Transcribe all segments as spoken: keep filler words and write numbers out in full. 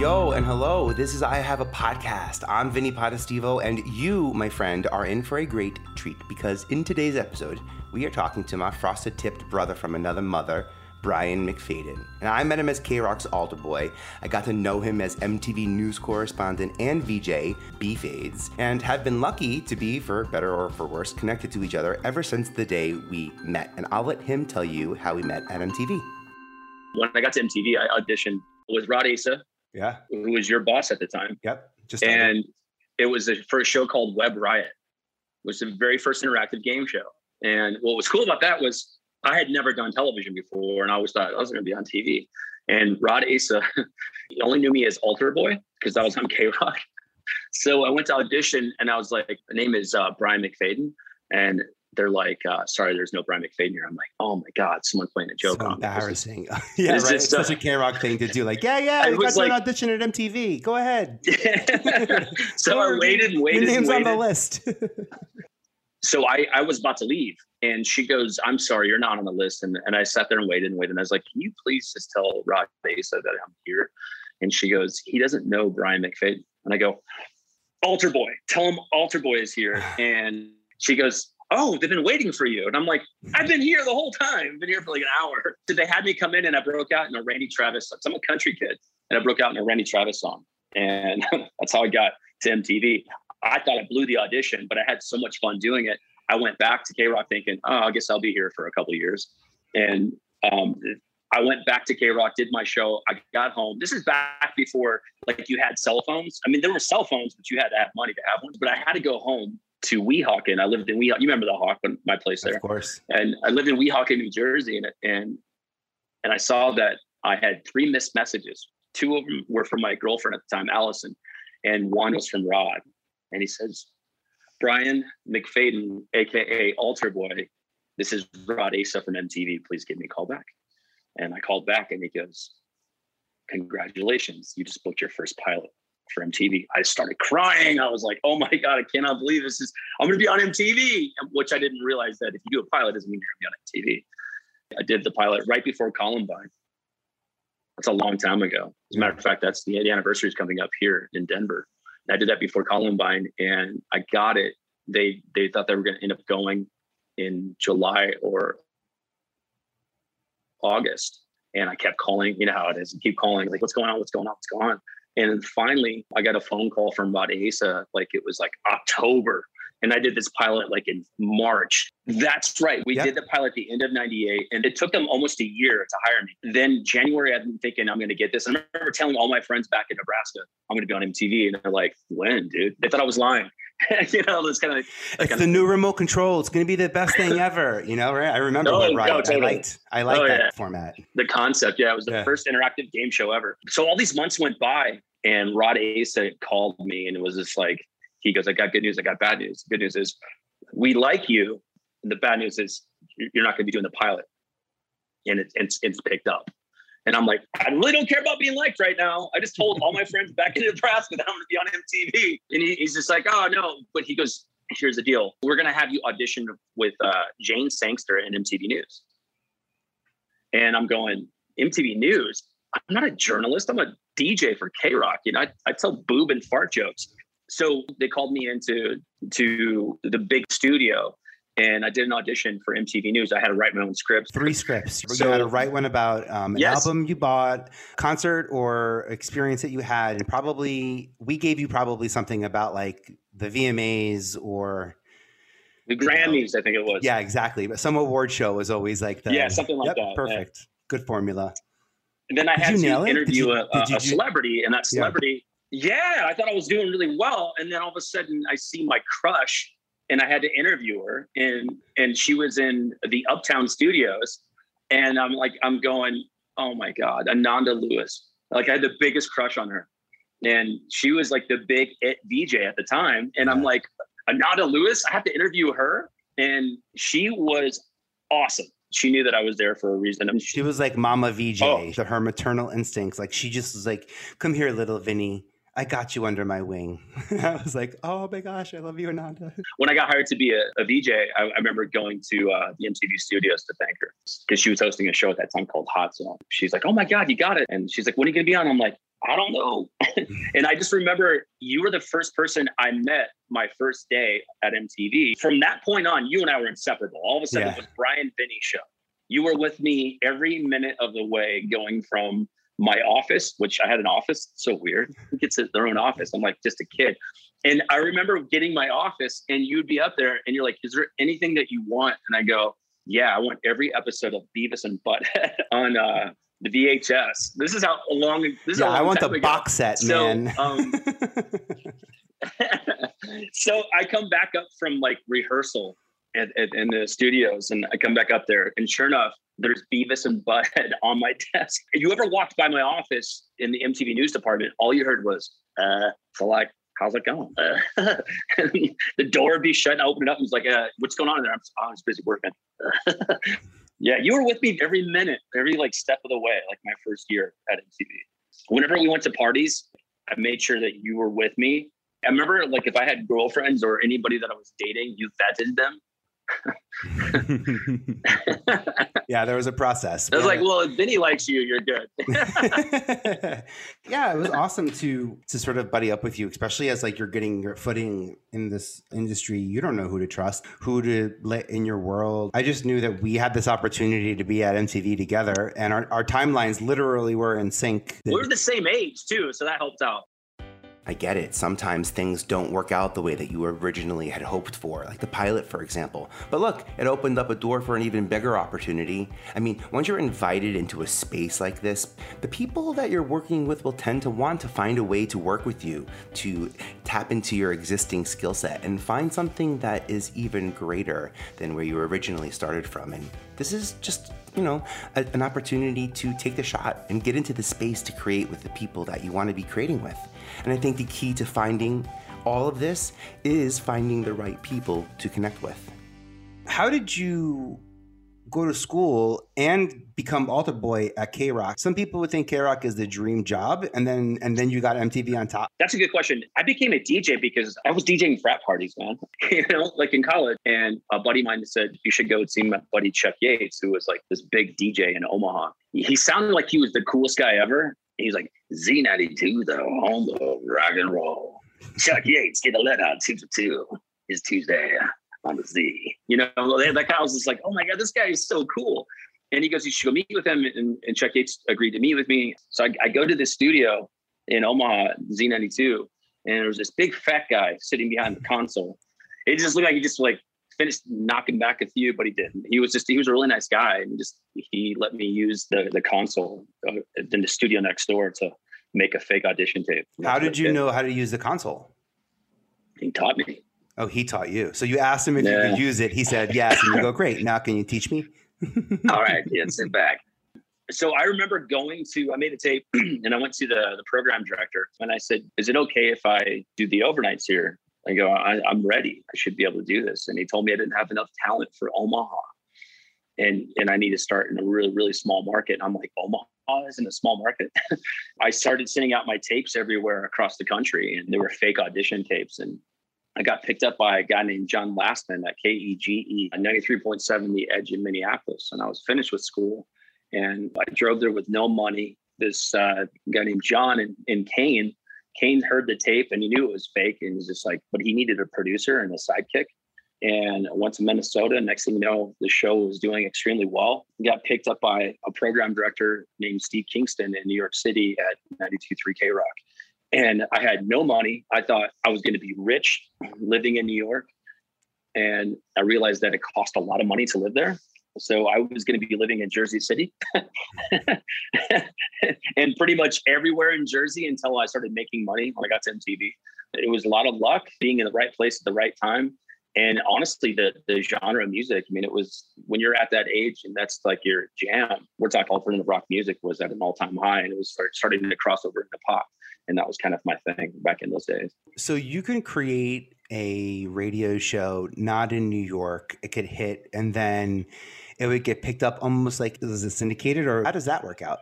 Yo and hello, this is I Have a Podcast. I'm Vinny Podestivo, and you, my friend, are in for a great treat because in today's episode, we are talking to my frosted-tipped brother from another mother, Brian McFadden. And I met him as K-Rock's altar boy. I got to know him as M T V news correspondent and V J, B-Fades, and have been lucky to be, for better or for worse, connected to each other ever since the day we met. And I'll let him tell you how we met at M T V. When I got to M T V, I auditioned with Rod Aissa. Yeah. Who was your boss at the time. Yep. Just and it was the first show called Web Riot. It was the very first interactive game show. And what was cool about that was I had never done television before, and I always thought I wasn't going to be on T V. And Rod Aissa, he only knew me as Altar Boy because I was on K-Rock. So I went to audition, and I was like, the name is uh, Brian McFadden. And they're like, uh, sorry, there's no Brian McFadden here. I'm like, oh my God, someone playing a joke. So on embarrassing. yeah, it's right. Just, it's uh, such a K-Rock thing to do. Like, yeah, yeah, you got to like, an audition at M T V. Go ahead. So I waited and waited. Your name's and waited. on the list. So I, I was about to leave, and she goes, I'm sorry, you're not on the list. And, and I sat there and waited and waited. And I was like, can you please just tell Rod Aissa that I'm here? And she goes, he doesn't know Brian McFadden. And I go, Altar Boy, tell him Altar Boy is here. And she goes, oh, they've been waiting for you. And I'm like, I've been here the whole time. I've been here for like an hour. So they had me come in, and I broke out in a Randy Travis song. I'm a country kid, and I broke out in a Randy Travis song. And that's how I got to M T V. I thought I blew the audition, but I had so much fun doing it. I went back to K-Rock thinking, oh, I guess I'll be here for a couple of years. And um, I went back to K-Rock, did my show. I got home. This is back before like you had cell phones. I mean, there were cell phones, but you had to have money to have one. But I had to go home to Weehawken. I lived in Weehawken. You remember the Hawk, my place there. Of course. And I lived in Weehawken, New Jersey. And, and, and I saw that I had three missed messages. Two of them were from my girlfriend at the time, Allison. And one was from Rod. And he says, Brian McFadden, A K A Altar Boy, this is Rod Aissa from M T V. Please give me a call back. And I called back, and he goes, congratulations. You just booked your first pilot for M T V. I started crying. I was like, oh my God, I cannot believe this is, I'm going to be on M T V, which I didn't realize that if you do a pilot, it doesn't mean you're going to be on M T V. I did the pilot right before Columbine. That's a long time ago. As a matter of fact, that's the anniversary is coming up here in Denver. I did that before Columbine, and I got it. They they thought they were going to end up going in July or August, and I kept calling. You know how it is. I keep calling, like, what's going on? What's going on? What's going on? And then finally, I got a phone call from Rod Aissa, like it was like October, and I did this pilot like in March. That's right. We yep. did the pilot at the end of ninety-eight, and it took them almost a year to hire me. Then January, I've been thinking I'm going to get this. And I remember telling all my friends back in Nebraska, I'm going to be on M T V. And they're like, when, dude? They thought I was lying. you know, this kind of It's the new remote control. It's going to be the best thing ever. You know, right? I remember no, what Rod, no, totally. I liked, I liked oh, that yeah. format. The concept, yeah. It was the yeah. first interactive game show ever. So all these months went by, and Rod Aissa called me, and it was just like, he goes, I got good news. I got bad news. The good news is we like you. And the bad news is you're not going to be doing the pilot. And it, it's, it's picked up. And I'm like, I really don't care about being liked right now. I just told all my friends back in Nebraska that I'm going to be on M T V. And he, he's just like, oh, no. But he goes, here's the deal. We're going to have you audition with uh, Jane Sangster and M T V News. And I'm going, M T V News? I'm not a journalist. I'm a D J for K-Rock. You know, I, I tell boob and fart jokes. So they called me into to the big studio, and I did an audition for M T V News. I had to write my own scripts. Three scripts. So, you had to write one about um, an yes. album you bought, concert or experience that you had, and probably we gave you probably something about like the V M As or the Grammys, know. I think it was. Yeah, exactly. But some award show was always like that. Yeah, something like yep, that. Perfect. Yeah. Good formula. And then I had to interview you, a, a celebrity, and that celebrity. Yeah. Yeah, I thought I was doing really well. And then all of a sudden I see my crush, and I had to interview her, and and she was in the Uptown Studios, and I'm like, I'm going, oh my God, Ananda Lewis. Like I had the biggest crush on her, and she was like the big it V J at the time. And I'm like, Ananda Lewis, I have to interview her. And she was awesome. She knew that I was there for a reason. I mean, she, she was like Mama V J, oh. her maternal instincts. Like she just was like, come here, little Vinny. I got you under my wing. I was like, oh my gosh, I love you, Ananda. When I got hired to be a, a V J, I, I remember going to uh, the M T V studios to thank her because she was hosting a show at that time called Hot Zone. She's like, oh my God, you got it. And she's like, when are you going to be on? I'm like, I don't know. And I just remember you were the first person I met my first day at M T V. From that point on, you and I were inseparable. All of a sudden, yeah. It was Brian Vinny's show. You were with me every minute of the way, going from my office, which I had an office. It's so weird. Who gets their own office? I'm like just a kid. And I remember getting my office and you'd be up there and you're like, is there anything that you want? And I go, yeah, I want every episode of Beavis and Butthead on uh, the V H S. This is how long. This is yeah, how long I want the ago. box set, so, man. um, so I come back up from like rehearsal At, at, in the studios, and I come back up there, and sure enough, there's Beavis and Butthead on my desk. If you ever walked by my office in the M T V news department, all you heard was, uh, so like, how's it going? Uh, the door would be shut, and I opened it up, and was like, uh, what's going on in there? I'm, oh, I'm just busy working. Yeah, you were with me every minute, every like step of the way, like my first year at M T V. Whenever we went to parties, I made sure that you were with me. I remember, like, if I had girlfriends or anybody that I was dating, you vetted them. Yeah, there was a process. I was like, well, if Vinny likes you, you're good. Yeah, it was awesome to to sort of buddy up with you, especially as like you're getting your footing in this industry. You don't know who to trust, who to let in your world. I just knew that we had this opportunity to be at M T V together, and our, our timelines literally were in sync. We're the same age too, so that helped out. I get it. Sometimes things don't work out the way that you originally had hoped for, like the pilot, for example. But look, it opened up a door for an even bigger opportunity. I mean, once you're invited into a space like this, the people that you're working with will tend to want to find a way to work with you, to tap into your existing skill set and find something that is even greater than where you originally started from. And this is just, you know, a, an opportunity to take the shot and get into the space to create with the people that you want to be creating with. And I think the key to finding all of this is finding the right people to connect with. How did you go to school and become altar boy at K-Rock? Some people would think K-Rock is the dream job, and then and then you got M T V on top. That's a good question. I became a D J because I was DJing frat parties, man. You know, like in college. And a buddy of mine said, you should go see my buddy Chuck Yates, who was like this big D J in Omaha. He sounded like he was the coolest guy ever. He's like, Z ninety-two, though, home of rock and roll. Chuck Yates, get a let out, two to two. It's Tuesday on the Z. You know, that guy was just like, oh my God, this guy is so cool. And he goes, you should go meet with him. And, and Chuck Yates agreed to meet with me. So I, I go to this studio in Omaha, Z ninety-two, and there was this big fat guy sitting behind the console. It just looked like he just like finished knocking back a few, but he didn't. He was just, he was a really nice guy. And just, he let me use the, the console in the studio next door to make a fake audition tape. How did you know how to use the console? He taught me. Oh, he taught you. So you asked him if yeah. you could use it. He said, yes. And you go, great. Now can you teach me? All right. Yeah, sit back. So I remember going to, I made a tape and I went to the, the program director and I said, is it okay if I do the overnights here? I go, I, I'm ready. I should be able to do this. And he told me I didn't have enough talent for Omaha. And and I need to start in a really, really small market. And I'm like, Omaha isn't a small market. I started sending out my tapes everywhere across the country. And there were fake audition tapes. And I got picked up by a guy named John Lastman at K E G E, ninety-three point seven The Edge in Minneapolis. And I was finished with school. And I drove there with no money. This uh, guy named John in, in Kane, Kane heard the tape and he knew it was fake and he was just like, but he needed a producer and a sidekick. And I went to Minnesota. Next thing you know, the show was doing extremely well. He got picked up by a program director named Steve Kingston in New York City at ninety-two point three K-Rock. And I had no money. I thought I was going to be rich living in New York. And I realized that it cost a lot of money to live there. So I was going to be living in Jersey City and pretty much everywhere in Jersey until I started making money when I got to M T V. It was a lot of luck being in the right place at the right time. And honestly, the, the genre of music, I mean, it was when you're at that age and that's like your jam. We're talking alternative rock music was at an all time high and it was start, starting to cross over into pop. And that was kind of my thing back in those days. So you can create a radio show, not in New York. It could hit and then it would get picked up almost like, is it syndicated or how does that work out?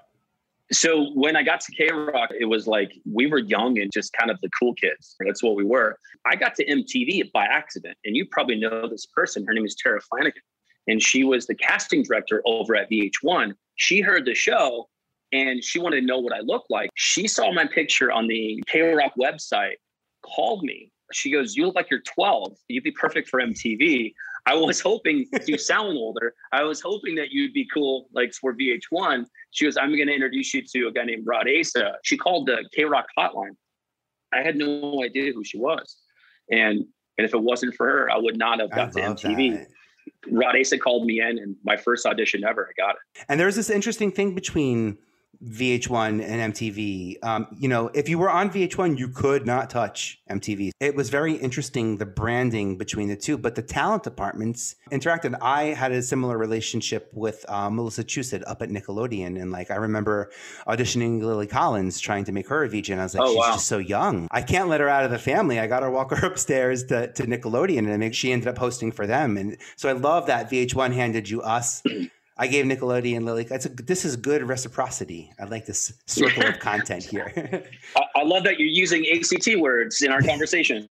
So when I got to K-Rock, it was like we were young and just kind of the cool kids. That's what we were. I got to M T V by accident. And you probably know this person. Her name is Tara Flanagan. And she was the casting director over at V H one. She heard the show and she wanted to know what I looked like. She saw my picture on the K-Rock website, called me. She goes, "You look like you're twelve. You'd be perfect for M T V. I was hoping you sound older. I was hoping that you'd be cool, like for V H one. She goes, "I'm going to introduce you to a guy named Rod Aissa." She called the K-Rock hotline. I had no idea who she was, and and if it wasn't for her, I would not have got to M T V. That. Rod Aissa called me in, and my first audition ever, I got it. And there's this interesting thing between V H one and M T V. Um, you know, if you were on V H one, you could not touch M T V. It was very interesting, the branding between the two, but the talent departments interacted. I had a similar relationship with uh, Melissa Chusett up at Nickelodeon. And like, I remember auditioning Lily Collins, trying to make her a V J. And I was like, oh, she's wow. just so young. I can't let her out of the family. I got her walk her upstairs to, to Nickelodeon, and I she ended up hosting for them. And so I love that V H one handed you us. I gave Nickelodeon and Lily. That's a, this is good reciprocity. I like this circle of content here. I, I love that you're using A C T words in our conversation.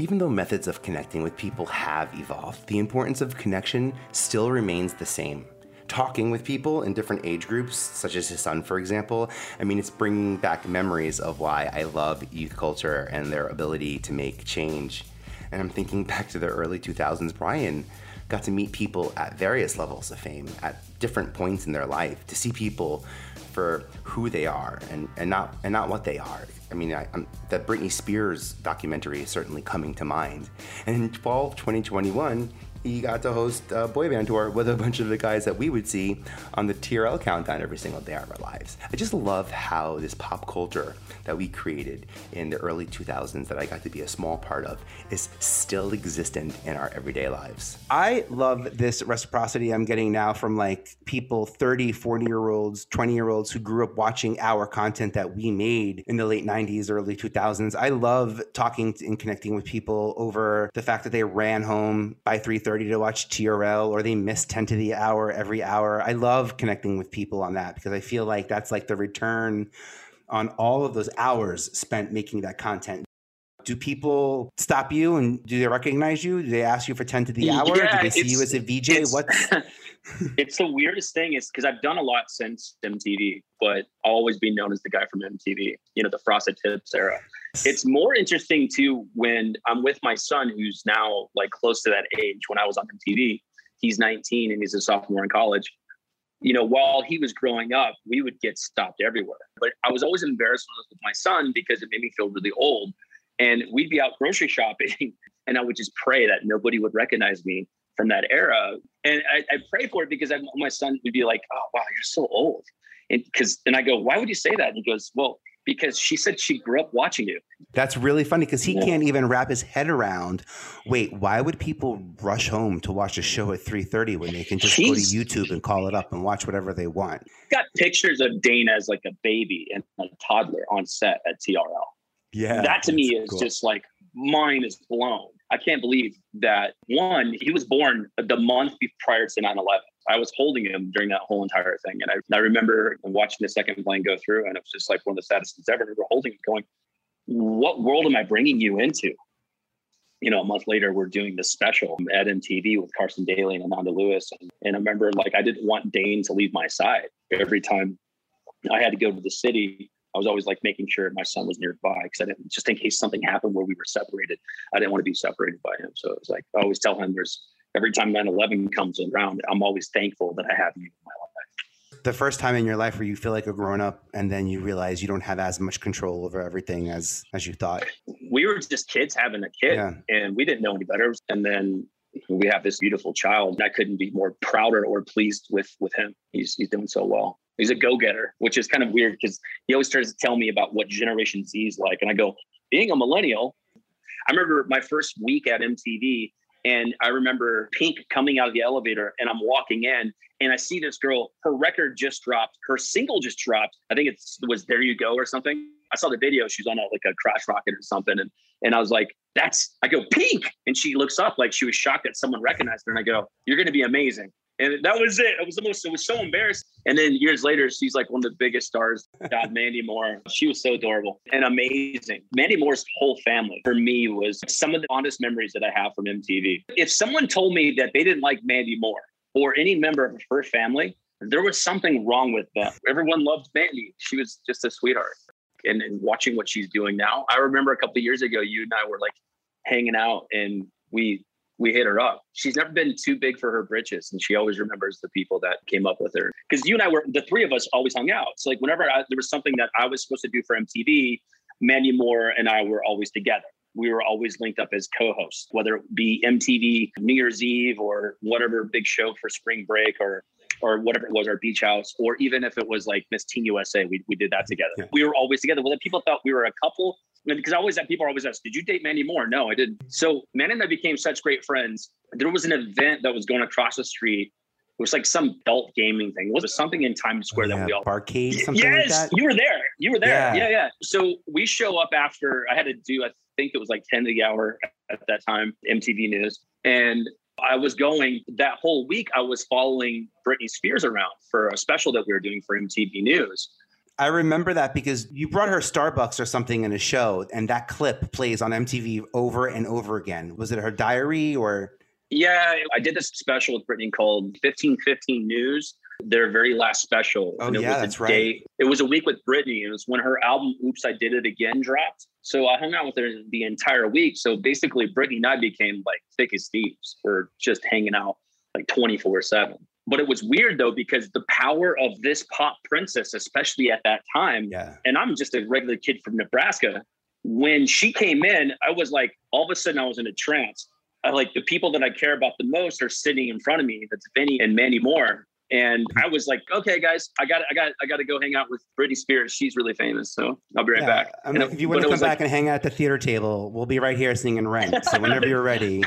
Even though methods of connecting with people have evolved, the importance of connection still remains the same. Talking with people in different age groups, such as his son, for example, I mean, it's bringing back memories of why I love youth culture and their ability to make change. And I'm thinking back to the early two thousands, Brian got to meet people at various levels of fame, at different points in their life, to see people for who they are and, and not and not what they are. I mean, I, I'm, the Britney Spears documentary is certainly coming to mind. And in fall twenty twenty-one, he got to host a boy band tour with a bunch of the guys that we would see on the T R L countdown every single day of our lives. I just love how this pop culture that we created in the early two thousands that I got to be a small part of is still existent in our everyday lives. I love this reciprocity I'm getting now from like people thirty, forty year olds, twenty year olds who grew up watching our content that we made in the late nineties, early two thousands. I love talking and connecting with people over the fact that they ran home by three thirty to watch T R L or they missed ten to the hour every hour. I love connecting with people on that because I feel like that's like the return on all of those hours spent making that content. Do people stop you and do they recognize you? Do they ask you for ten to the hour? Yeah, do they see you as a V J? It's, What's it's the weirdest thing is because I've done a lot since M T V, but I'll always be known as the guy from M T V, you know, the Frosted Tips era. It's more interesting too when I'm with my son, who's now like close to that age. When I was on M T V, he's nineteen and he's a sophomore in college. You know, while he was growing up, we would get stopped everywhere. But I was always embarrassed when I was with my son because it made me feel really old. And we'd be out grocery shopping, and I would just pray that nobody would recognize me from that era. And I, I pray for it because I, my son would be like, "Oh, wow, you're so old." And because, and I go, "Why would you say that?" And he goes, "Well, because she said she grew up watching you." That's really funny because he yeah. can't even wrap his head around, wait, why would people rush home to watch a show at three thirty when they can just Jeez. go to YouTube and call it up and watch whatever they want? Got pictures of Dana as like a baby and a toddler on set at T R L. Yeah. That to me is cool. Just like, mine is blown. I can't believe that, one, he was born the month prior to nine eleven. I was holding him during that whole entire thing. And I, I remember watching the second plane go through, and it was just like one of the saddest things ever. We were holding him going, what world am I bringing you into? You know, a month later, we're doing this special at M T V with Carson Daly and Ananda Lewis. And, and I remember, like, I didn't want Dane to leave my side. Every time I had to go to the city, I was always like making sure my son was nearby because I didn't, just in case something happened where we were separated, I didn't want to be separated by him. So it was like, I always tell him there's, every time nine eleven comes around, I'm always thankful that I have you in my life. The first time in your life where you feel like a grown up and then you realize you don't have as much control over everything as, as you thought. We were just kids having a kid yeah. and we didn't know any better. And then we have this beautiful child. And I couldn't be more prouder or pleased with, with him. He's, he's doing so well. He's a go-getter, which is kind of weird because he always tries to tell me about what Generation Z is like. And I go, being a millennial, I remember my first week at M T V, and I remember Pink coming out of the elevator, and I'm walking in, and I see this girl, her record just dropped, her single just dropped. I think it's, it was There You Go or something. I saw the video. She's on a, like a Crash Rocket or something. And and I was like, that's, I go, Pink. And she looks up like she was shocked that someone recognized her. And I go, you're going to be amazing. And that was it. It was the most, it was so embarrassing. And then years later, she's like one of the biggest stars. God, Mandy Moore. She was so adorable and amazing. Mandy Moore's whole family, for me, was some of the fondest memories that I have from M T V. If someone told me that they didn't like Mandy Moore or any member of her family, there was something wrong with them. Everyone loved Mandy. She was just a sweetheart. And, and watching what she's doing now, I remember a couple of years ago, you and I were like hanging out and we... we hit her up. She's never been too big for her britches. And she always remembers the people that came up with her. Because you and I were, the three of us always hung out. So like whenever I, there was something that I was supposed to do for M T V, Mandy Moore and I were always together. We were always linked up as co-hosts, whether it be M T V, New Year's Eve, or whatever big show for spring break, or or whatever it was, our beach house, or even if it was like Miss Teen U S A, we, we did that together. Yeah. We were always together. Well, then people thought we were a couple. Because I always had people always ask, did you date Mandy Moore? No, I didn't. So Mandy and I became such great friends. There was an event that was going across the street. It was like some adult gaming thing. It was something in Times Square yeah, that we all... Arcade, something yes, like that? Yes, you were there. You were there. Yeah. yeah, yeah. So we show up after, I had to do, I think it was like ten to the hour at that time, M T V News. And I was going, that whole week, I was following Britney Spears around for a special that we were doing for M T V News. I remember that because you brought her Starbucks or something in a show, and that clip plays on M T V over and over again. Was it her diary or? Yeah, I did this special with Britney called fifteen fifteen News, their very last special. Oh, and it yeah, was that's a day, right. It was a week with Britney. It was when her album, Oops, I Did It Again, dropped. So I hung out with her the entire week. So basically, Britney and I became like thick as thieves. We're just hanging out like twenty-four seven. But it was weird, though, because the power of this pop princess, especially at that time, yeah. and I'm just a regular kid from Nebraska, when she came in, I was like, all of a sudden I was in a trance. I like the people that I care about the most are sitting in front of me. That's Vinny and Mandy Moore. And I was like, okay, guys, I got I got I got to go hang out with Britney Spears. She's really famous. So I'll be right yeah, back. I mean, if you want to come back like, and hang out at the theater table, we'll be right here singing Rent. So whenever you're ready.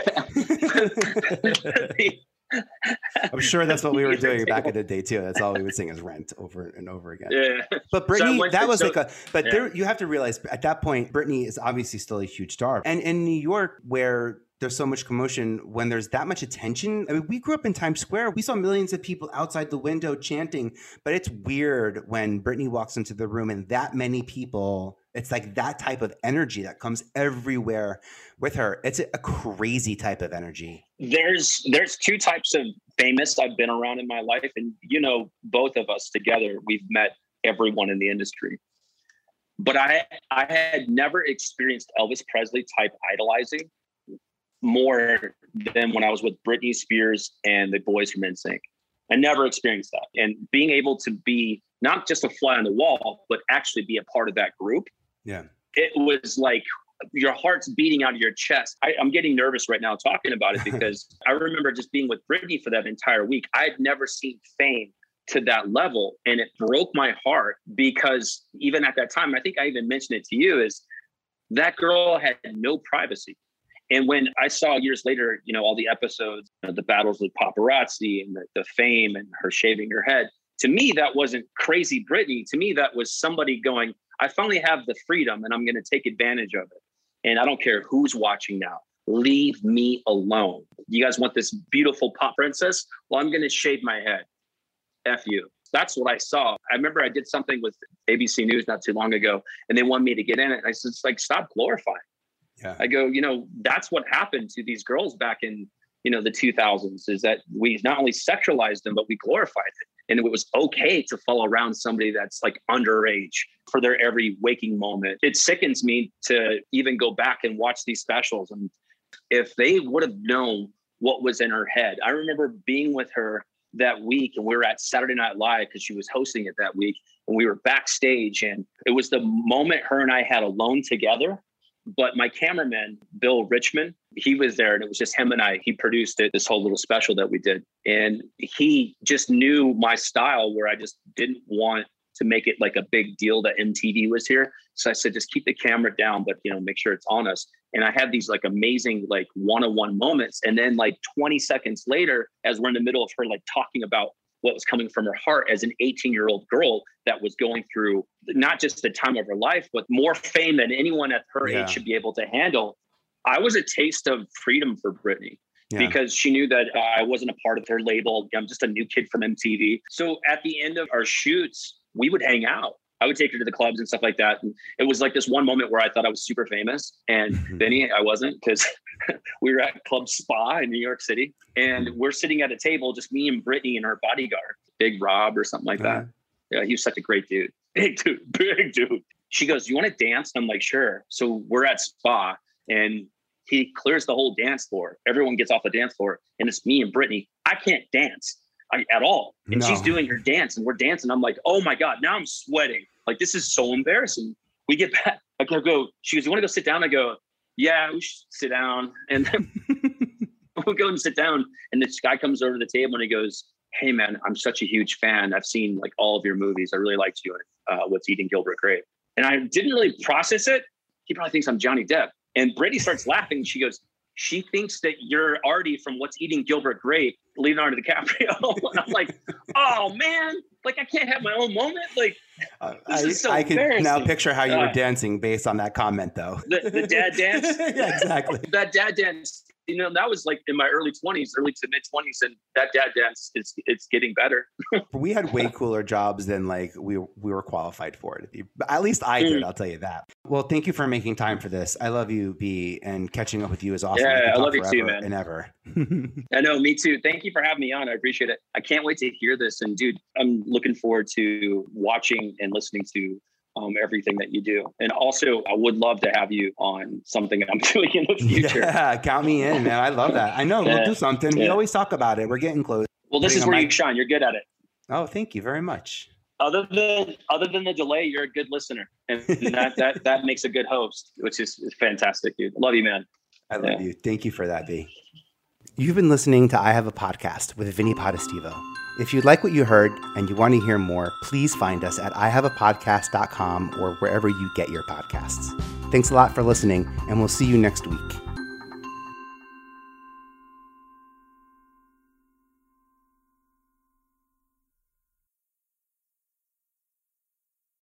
I'm sure that's what we were doing back in the day too. That's all we would sing is Rent over and over again. Yeah. But Britney, so that to, was so, like a, but yeah. there, you have to realize at that point, Britney is obviously still a huge star. And in New York where there's so much commotion, when there's that much attention, I mean, we grew up in Times Square. We saw millions of people outside the window chanting, but it's weird when Britney walks into the room and that many people, it's like that type of energy that comes everywhere with her. It's a crazy type of energy. There's there's two types of famous I've been around in my life. And, you know, both of us together, we've met everyone in the industry. But I, I had never experienced Elvis Presley type idolizing more than when I was with Britney Spears and the boys from N Sync. I never experienced that. And being able to be not just a fly on the wall, but actually be a part of that group. Yeah, it was like your heart's beating out of your chest. I, I'm getting nervous right now talking about it because I remember just being with Britney for that entire week. I had never seen fame to that level. And it broke my heart because even at that time, I think I even mentioned it to you, is that girl had no privacy. And when I saw years later, you know, all the episodes, you know, the battles with paparazzi and the, the fame and her shaving her head, to me, that wasn't crazy Britney. To me, that was somebody going, I finally have the freedom and I'm going to take advantage of it. And I don't care who's watching now. Leave me alone. You guys want this beautiful pop princess? Well, I'm going to shave my head. F you. That's what I saw. I remember I did something with A B C News not too long ago and they wanted me to get in it. And I said, it's like, stop glorifying. Yeah. I go, you know, that's what happened to these girls back in, you know, the two thousands is that we not only sexualized them, but we glorified it. And it was okay to follow around somebody that's like underage for their every waking moment. It sickens me to even go back and watch these specials. And if they would have known what was in her head, I remember being with her that week and we were at Saturday Night Live because she was hosting it that week. And we were backstage and it was the moment her and I had alone together. But my cameraman, Bill Richmond, he was there and it was just him and I. He produced it, this whole little special that we did. And he just knew my style where I just didn't want to make it like a big deal that M T V was here. So I said, just keep the camera down, but, you know, make sure it's on us. And I had these like amazing, like one-on-one moments. And then like twenty seconds later, as we're in the middle of her, like talking about what was coming from her heart as an eighteen-year-old girl that was going through not just the time of her life, but more fame than anyone at her yeah. age should be able to handle. I was a taste of freedom for Britney. yeah. because she knew that uh, I wasn't a part of her label. I'm just a new kid from M T V. So at the end of our shoots, we would hang out. I would take her to the clubs and stuff like that. And it was like this one moment where I thought I was super famous. And Vinny, I wasn't, because we were at Club Spa in New York City. And we're sitting at a table, just me and Britney and her bodyguard, Big Rob or something like that. Uh-huh. Yeah, he was such a great dude. Big dude, big dude. She goes, "You want to dance?" And I'm like, "Sure." So we're at Spa and he clears the whole dance floor. Everyone gets off the dance floor. And it's me and Britney. I can't dance. I, at all. And no. she's doing her dance and we're dancing. I'm like, oh my God, now I'm sweating. Like, this is so embarrassing. We get back. I go, go. She goes, "You want to go sit down?" I go, "Yeah, we should sit down." And then we'll go and sit down. And this guy comes over to the table and he goes, "Hey man, I'm such a huge fan. I've seen like all of your movies. I really liked you in uh, What's Eating Gilbert Grape." And I didn't really process it. He probably thinks I'm Johnny Depp. And Brady starts laughing. She goes, "She thinks that you're Artie from What's Eating Gilbert Grape, Leonardo DiCaprio." And I'm like, oh man, like I can't have my own moment. Like, uh, this I, is so I can now picture how you uh, were dancing based on that comment, though. The, the dad dance, yeah, exactly. That dad dance, you know, that was like in my early twenties, early to mid twenties, and that dad dance is it's getting better. We had way cooler jobs than like we we were qualified for it. At least I did. I'll tell you that. Well, thank you for making time for this. I love you, B, and catching up with you is awesome. Yeah, I, I love you too, man. And ever. I know, me too. Thank you for having me on. I appreciate it. I can't wait to hear this. And dude, I'm looking forward to watching and listening to um, everything that you do. And also, I would love to have you on something I'm doing in the future. Yeah, count me in, man. I love that. I know, yeah, we'll do something. Yeah. We always talk about it. We're getting close. Well, this is where my... you shine. You're good at it. Oh, thank you very much. Other than other than the delay, you're a good listener. And that that that makes a good host, which is, is fantastic, dude. Love you, man. I love yeah. you. Thank you for that, B. You've been listening to I Have a Podcast with Vinny Podestivo. If you like what you heard and you want to hear more, please find us at i have a podcast dot com or wherever you get your podcasts. Thanks a lot for listening, and we'll see you next week.